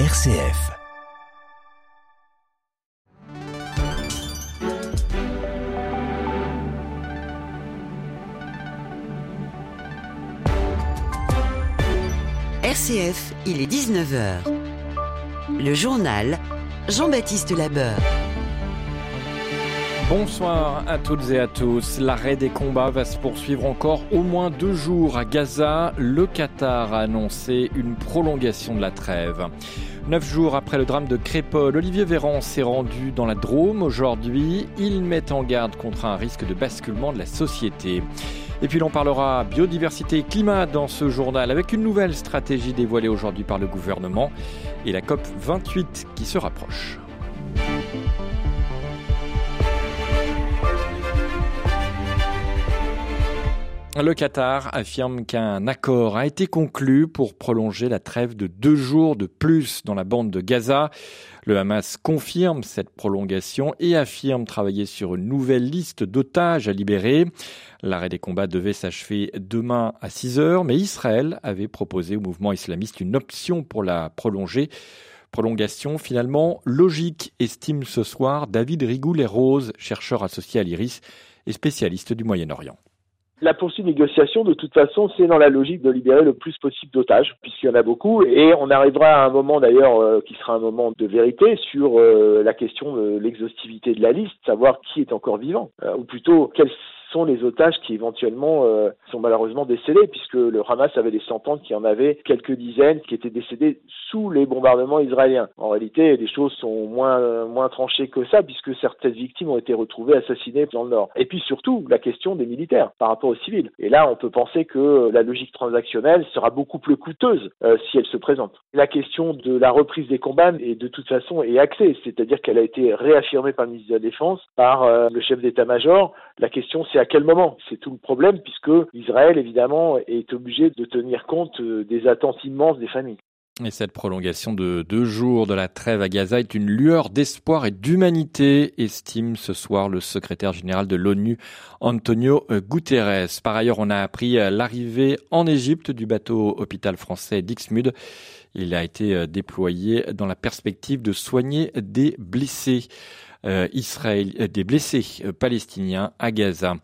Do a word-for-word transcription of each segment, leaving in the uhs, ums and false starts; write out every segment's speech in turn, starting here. R C F. R C F, il est dix-neuf heures. Le journal Jean-Baptiste Labour. Bonsoir à toutes et à tous. L'arrêt des combats va se poursuivre encore au moins deux jours à Gaza. Le Qatar a annoncé une prolongation de la trêve. Neuf jours après le drame de Crépol, Olivier Véran s'est rendu dans la Drôme. Aujourd'hui, il met en garde contre un risque de basculement de la société. Et puis l'on parlera biodiversité et climat dans ce journal avec une nouvelle stratégie dévoilée aujourd'hui par le gouvernement et la COP vingt-huit qui se rapproche. Le Qatar affirme qu'un accord a été conclu pour prolonger la trêve de deux jours de plus dans la bande de Gaza. Le Hamas confirme cette prolongation et affirme travailler sur une nouvelle liste d'otages à libérer. L'arrêt des combats devait s'achever demain à six heures, mais Israël avait proposé au mouvement islamiste une option pour la prolonger. Prolongation finalement logique, estime ce soir David Rigoulet-Rose, chercheur associé à l'I R I S et spécialiste du Moyen-Orient. La poursuite de négociation, de toute façon, c'est dans la logique de libérer le plus possible d'otages, puisqu'il y en a beaucoup. Et on arrivera à un moment, d'ailleurs, euh, qui sera un moment de vérité sur euh, la question de l'exhaustivité de la liste, savoir qui est encore vivant, euh, ou plutôt quels sont les otages qui, éventuellement, euh, sont malheureusement décédés, puisque le Hamas avait des sentences qui en avaient quelques dizaines qui étaient décédés sous les bombardements israéliens. En réalité, les choses sont moins, euh, moins tranchées que ça, puisque certaines victimes ont été retrouvées assassinées dans le Nord. Et puis, surtout, la question des militaires, par rapport aux civils. Et là, on peut penser que la logique transactionnelle sera beaucoup plus coûteuse euh, si elle se présente. La question de la reprise des combats est de toute façon est axée, c'est-à-dire qu'elle a été réaffirmée par le ministre de la Défense, par euh, le chef d'état-major. La question, c'est à quel moment? C'est tout le problème, puisque Israël, évidemment, est obligé de tenir compte des attentes immenses des familles. Et cette prolongation de deux jours de la trêve à Gaza est une lueur d'espoir et d'humanité, estime ce soir le secrétaire général de l'ONU, Antonio Guterres. Par ailleurs, on a appris l'arrivée en Égypte du bateau hôpital français Dixmude. Il a été déployé dans la perspective de soigner des blessés. Euh, Israël, euh, des blessés euh, palestiniens à Gaza.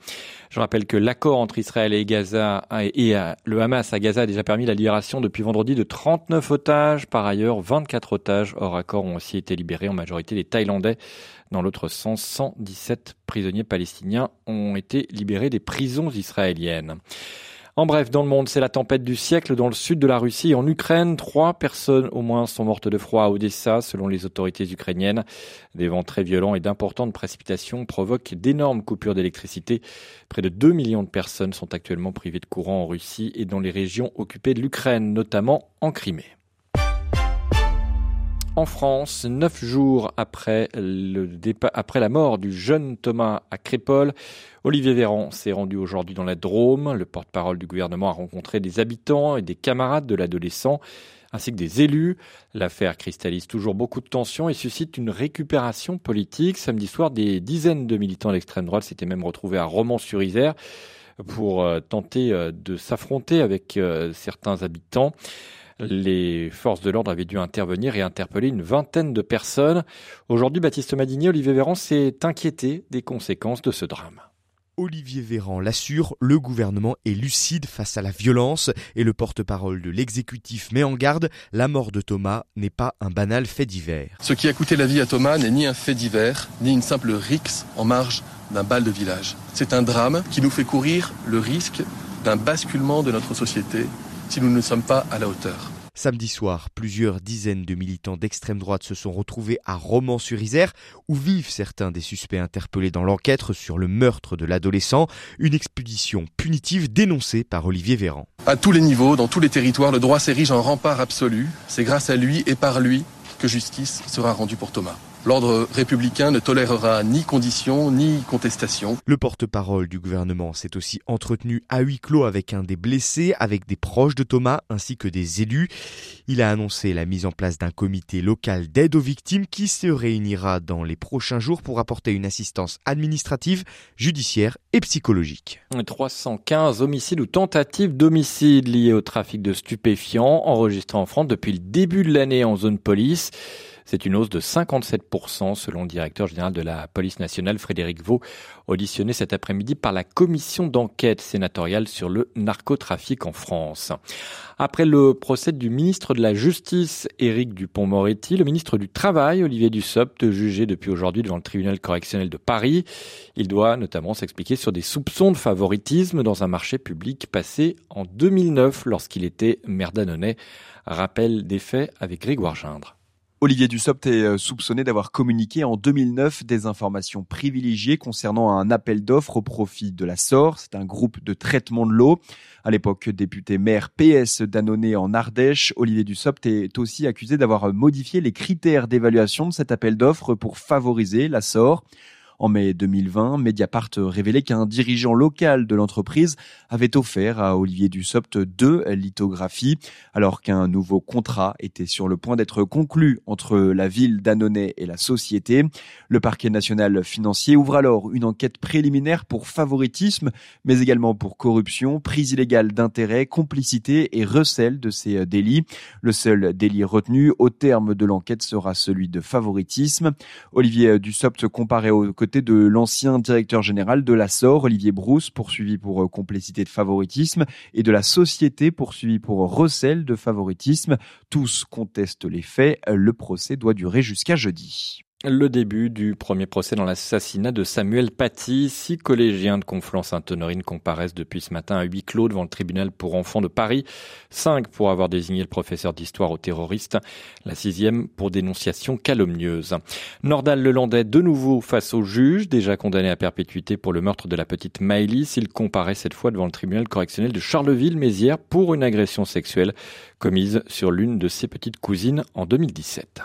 Je rappelle que l'accord entre Israël et Gaza et, et euh, le Hamas à Gaza a déjà permis la libération depuis vendredi de trente-neuf otages. Par ailleurs, vingt-quatre otages hors accord ont aussi été libérés, en majorité les Thaïlandais. Dans l'autre sens, cent dix-sept prisonniers palestiniens ont été libérés des prisons israéliennes. En bref, dans le monde, c'est la tempête du siècle dans le sud de la Russie et en Ukraine. Trois personnes au moins sont mortes de froid à Odessa, selon les autorités ukrainiennes. Des vents très violents et d'importantes précipitations provoquent d'énormes coupures d'électricité. Près de deux millions de personnes sont actuellement privées de courant en Russie et dans les régions occupées de l'Ukraine, notamment en Crimée. En France, neuf jours après, le dépa... après la mort du jeune Thomas à Crépol, Olivier Véran s'est rendu aujourd'hui dans la Drôme. Le porte-parole du gouvernement a rencontré des habitants et des camarades de l'adolescent, ainsi que des élus. L'affaire cristallise toujours beaucoup de tensions et suscite une récupération politique. Samedi soir, des dizaines de militants de l'extrême droite s'étaient même retrouvés à Romans-sur-Isère pour tenter de s'affronter avec certains habitants. Les forces de l'ordre avaient dû intervenir et interpeller une vingtaine de personnes. Aujourd'hui, Baptiste Madinier, Olivier Véran s'est inquiété des conséquences de ce drame. Olivier Véran l'assure, le gouvernement est lucide face à la violence et le porte-parole de l'exécutif met en garde, la mort de Thomas n'est pas un banal fait divers. Ce qui a coûté la vie à Thomas n'est ni un fait divers, ni une simple rixe en marge d'un bal de village. C'est un drame qui nous fait courir le risque d'un basculement de notre société si nous ne sommes pas à la hauteur. Samedi soir, plusieurs dizaines de militants d'extrême droite se sont retrouvés à Romans-sur-Isère, où vivent certains des suspects interpellés dans l'enquête sur le meurtre de l'adolescent, une expédition punitive dénoncée par Olivier Véran. À tous les niveaux, dans tous les territoires, le droit s'érige en rempart absolu. C'est grâce à lui et par lui que justice sera rendue pour Thomas. L'ordre républicain ne tolérera ni conditions, ni contestations. Le porte-parole du gouvernement s'est aussi entretenu à huis clos avec un des blessés, avec des proches de Thomas ainsi que des élus. Il a annoncé la mise en place d'un comité local d'aide aux victimes qui se réunira dans les prochains jours pour apporter une assistance administrative, judiciaire et psychologique. trois cent quinze homicides ou tentatives d'homicides liés au trafic de stupéfiants enregistrés en France depuis le début de l'année en zone police. C'est une hausse de cinquante-sept pour cent selon le directeur général de la police nationale, Frédéric Vaux, auditionné cet après-midi par la commission d'enquête sénatoriale sur le narcotrafic en France. Après le procès du ministre de la Justice, Éric Dupond-Moretti, le ministre du Travail, Olivier Dussopt, jugé depuis aujourd'hui devant le tribunal correctionnel de Paris. Il doit notamment s'expliquer sur des soupçons de favoritisme dans un marché public passé en deux mille neuf lorsqu'il était maire d'Annonay. Rappel des faits avec Grégoire Gindre. Olivier Dussopt est soupçonné d'avoir communiqué en deux mille neuf des informations privilégiées concernant un appel d'offres au profit de la S O R. C'est un groupe de traitement de l'eau. À l'époque député maire P S d'Annonay en Ardèche, Olivier Dussopt est aussi accusé d'avoir modifié les critères d'évaluation de cet appel d'offres pour favoriser la S O R. En mai deux mille vingt, Mediapart révélait qu'un dirigeant local de l'entreprise avait offert à Olivier Dussopt deux lithographies, alors qu'un nouveau contrat était sur le point d'être conclu entre la ville d'Annonay et la société. Le parquet national financier ouvre alors une enquête préliminaire pour favoritisme, mais également pour corruption, prise illégale d'intérêts, complicité et recel de ces délits. Le seul délit retenu au terme de l'enquête sera celui de favoritisme. Olivier Dussopt comparé au côté de l'ancien directeur général de la S O R, Olivier Brousse, poursuivi pour complicité de favoritisme, et de la société, poursuivi pour recel de favoritisme. Tous contestent les faits. Le procès doit durer jusqu'à jeudi. Le début du premier procès dans l'assassinat de Samuel Paty. Six collégiens de Conflans-Sainte-Honorine comparaissent depuis ce matin à huis clos devant le tribunal pour enfants de Paris. Cinq pour avoir désigné le professeur d'histoire au terroriste. La sixième pour dénonciation calomnieuse. Nordal Lelandais de nouveau face au juge, déjà condamné à perpétuité pour le meurtre de la petite Maëlys. Il comparaît cette fois devant le tribunal correctionnel de Charleville-Mézières pour une agression sexuelle commise sur l'une de ses petites cousines en deux mille dix-sept.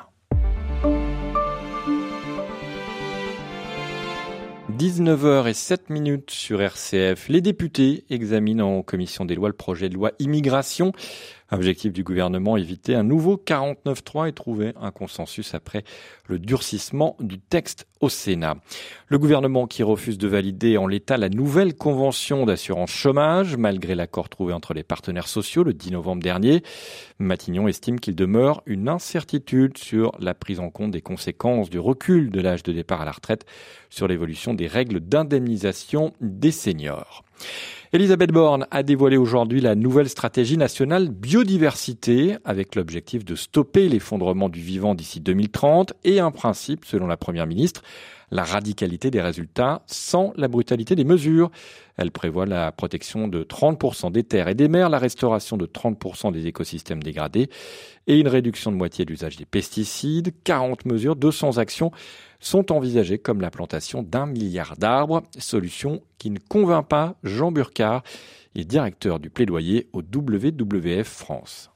dix-neuf heures zéro sept sur R C F. Les députés examinent en commission des lois le projet de loi immigration. Objectif du gouvernement, éviter un nouveau quarante-neuf trois et trouver un consensus après le durcissement du texte au Sénat. Le gouvernement qui refuse de valider en l'état la nouvelle convention d'assurance chômage, malgré l'accord trouvé entre les partenaires sociaux le dix novembre dernier. Matignon estime qu'il demeure une incertitude sur la prise en compte des conséquences du recul de l'âge de départ à la retraite sur l'évolution des règles d'indemnisation des seniors. Elisabeth Borne a dévoilé aujourd'hui la nouvelle stratégie nationale biodiversité avec l'objectif de stopper l'effondrement du vivant d'ici deux mille trente et un principe, selon la Première ministre, la radicalité des résultats sans la brutalité des mesures. Elle prévoit la protection de trente pour cent des terres et des mers, la restauration de trente pour cent des écosystèmes dégradés et une réduction de moitié de l'usage des pesticides. quarante mesures, deux cents actions sont envisagées comme la plantation d'un milliard d'arbres. Solution qui ne convainc pas Jean Burkard, il est directeur du plaidoyer au W W F France.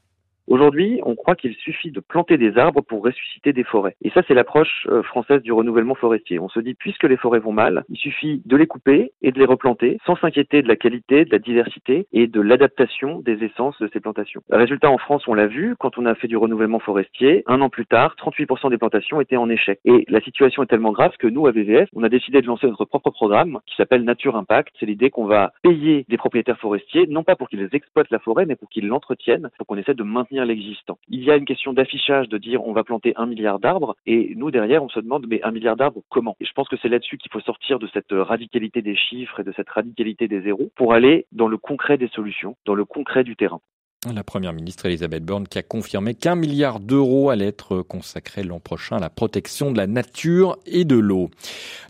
Aujourd'hui, on croit qu'il suffit de planter des arbres pour ressusciter des forêts. Et ça, c'est l'approche française du renouvellement forestier. On se dit, puisque les forêts vont mal, il suffit de les couper et de les replanter sans s'inquiéter de la qualité, de la diversité et de l'adaptation des essences de ces plantations. Résultat, en France, on l'a vu, quand on a fait du renouvellement forestier, un an plus tard, trente-huit pour cent des plantations étaient en échec. Et la situation est tellement grave que nous, à W W F, on a décidé de lancer notre propre programme qui s'appelle Nature Impact. C'est l'idée qu'on va payer des propriétaires forestiers, non pas pour qu'ils exploitent la forêt, mais pour qu'ils l'entretiennent, pour qu'on essaie de maintenir l'existant. Il y a une question d'affichage, de dire on va planter un milliard d'arbres, et nous derrière on se demande mais un milliard d'arbres comment ? Et je pense que c'est là-dessus qu'il faut sortir de cette radicalité des chiffres et de cette radicalité des zéros pour aller dans le concret des solutions, dans le concret du terrain. La Première ministre Elisabeth Borne qui a confirmé qu'un milliard d'euros allait être consacré l'an prochain à la protection de la nature et de l'eau.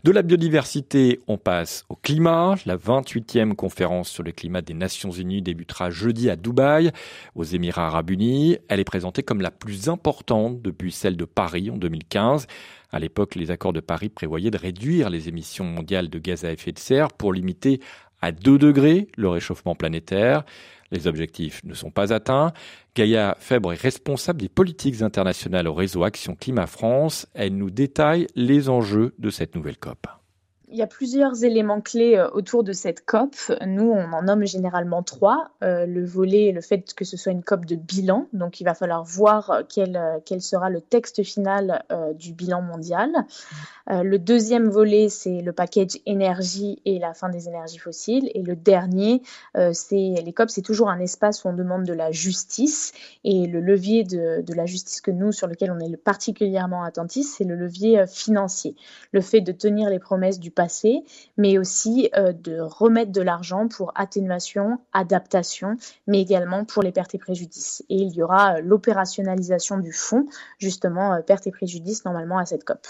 De la biodiversité, on passe au climat. La vingt-huitième conférence sur le climat des Nations Unies débutera jeudi à Dubaï, aux Émirats Arabes Unis. Elle est présentée comme la plus importante depuis celle de Paris en deux mille quinze. À l'époque, les accords de Paris prévoyaient de réduire les émissions mondiales de gaz à effet de serre pour limiter à deux degrés le réchauffement planétaire. Les objectifs ne sont pas atteints. Gaïa Fèbre est responsable des politiques internationales au réseau Action Climat France. Elle nous détaille les enjeux de cette nouvelle COP. Il y a plusieurs éléments clés autour de cette COP. Nous, on en nomme généralement trois. Euh, le volet, le fait que ce soit une COP de bilan. Donc, il va falloir voir quel, quel sera le texte final euh, du bilan mondial. Euh, le deuxième volet, c'est le package énergie et la fin des énergies fossiles. Et le dernier, euh, c'est les COP, c'est toujours un espace où on demande de la justice. Et le levier de, de la justice que nous, sur lequel on est particulièrement attentifs, c'est le levier financier. Le fait de tenir les promesses du passé, mais aussi euh, de remettre de l'argent pour atténuation, adaptation, mais également pour les pertes et préjudices. Et il y aura euh, l'opérationnalisation du fonds, justement, euh, pertes et préjudices, normalement, à cette COP.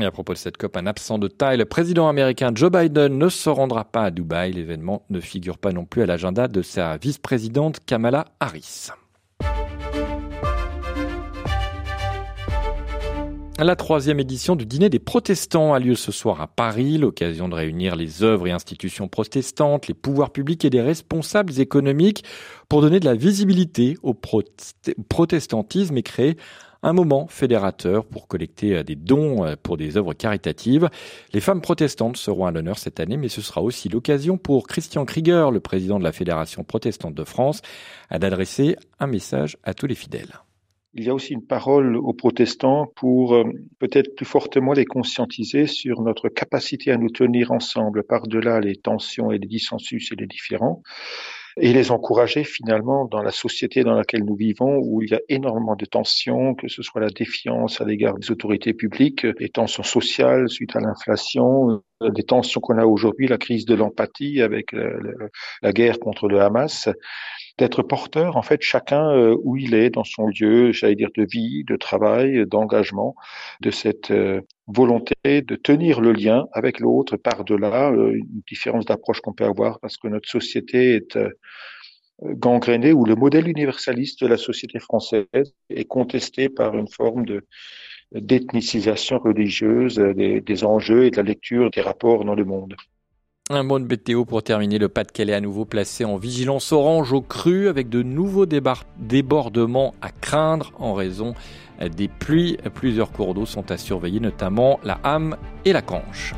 Et à propos de cette COP, un absent de taille, le président américain Joe Biden ne se rendra pas à Dubaï. L'événement ne figure pas non plus à l'agenda de sa vice-présidente Kamala Harris. La troisième édition du Dîner des protestants a lieu ce soir à Paris. L'occasion de réunir les œuvres et institutions protestantes, les pouvoirs publics et des responsables économiques pour donner de la visibilité au protestantisme et créer un moment fédérateur pour collecter des dons pour des œuvres caritatives. Les femmes protestantes seront à l'honneur cette année, mais ce sera aussi l'occasion pour Christian Krieger, le président de la Fédération protestante de France, d'adresser un message à tous les fidèles. Il y a aussi une parole aux protestants pour euh, peut-être plus fortement les conscientiser sur notre capacité à nous tenir ensemble par-delà les tensions et les dissensus et les différends, et les encourager finalement dans la société dans laquelle nous vivons, où il y a énormément de tensions, que ce soit la défiance à l'égard des autorités publiques, les tensions sociales suite à l'inflation, les tensions qu'on a aujourd'hui, la crise de l'empathie avec la, la, la guerre contre le Hamas, d'être porteur en fait chacun euh, où il est dans son lieu, j'allais dire de vie, de travail, d'engagement, de cette euh, volonté de tenir le lien avec l'autre par-delà euh, une différence d'approche qu'on peut avoir parce que notre société est euh, gangrénée où le modèle universaliste de la société française est contesté par une forme de d'ethnicisation religieuse des, des enjeux et de la lecture des rapports dans le monde. Un mot de météo pour terminer. Le Pas-de-Calais à nouveau placé en vigilance orange au cru avec de nouveaux débar- débordements à craindre en raison des pluies. Plusieurs cours d'eau sont à surveiller, notamment la Hamme et la Canche.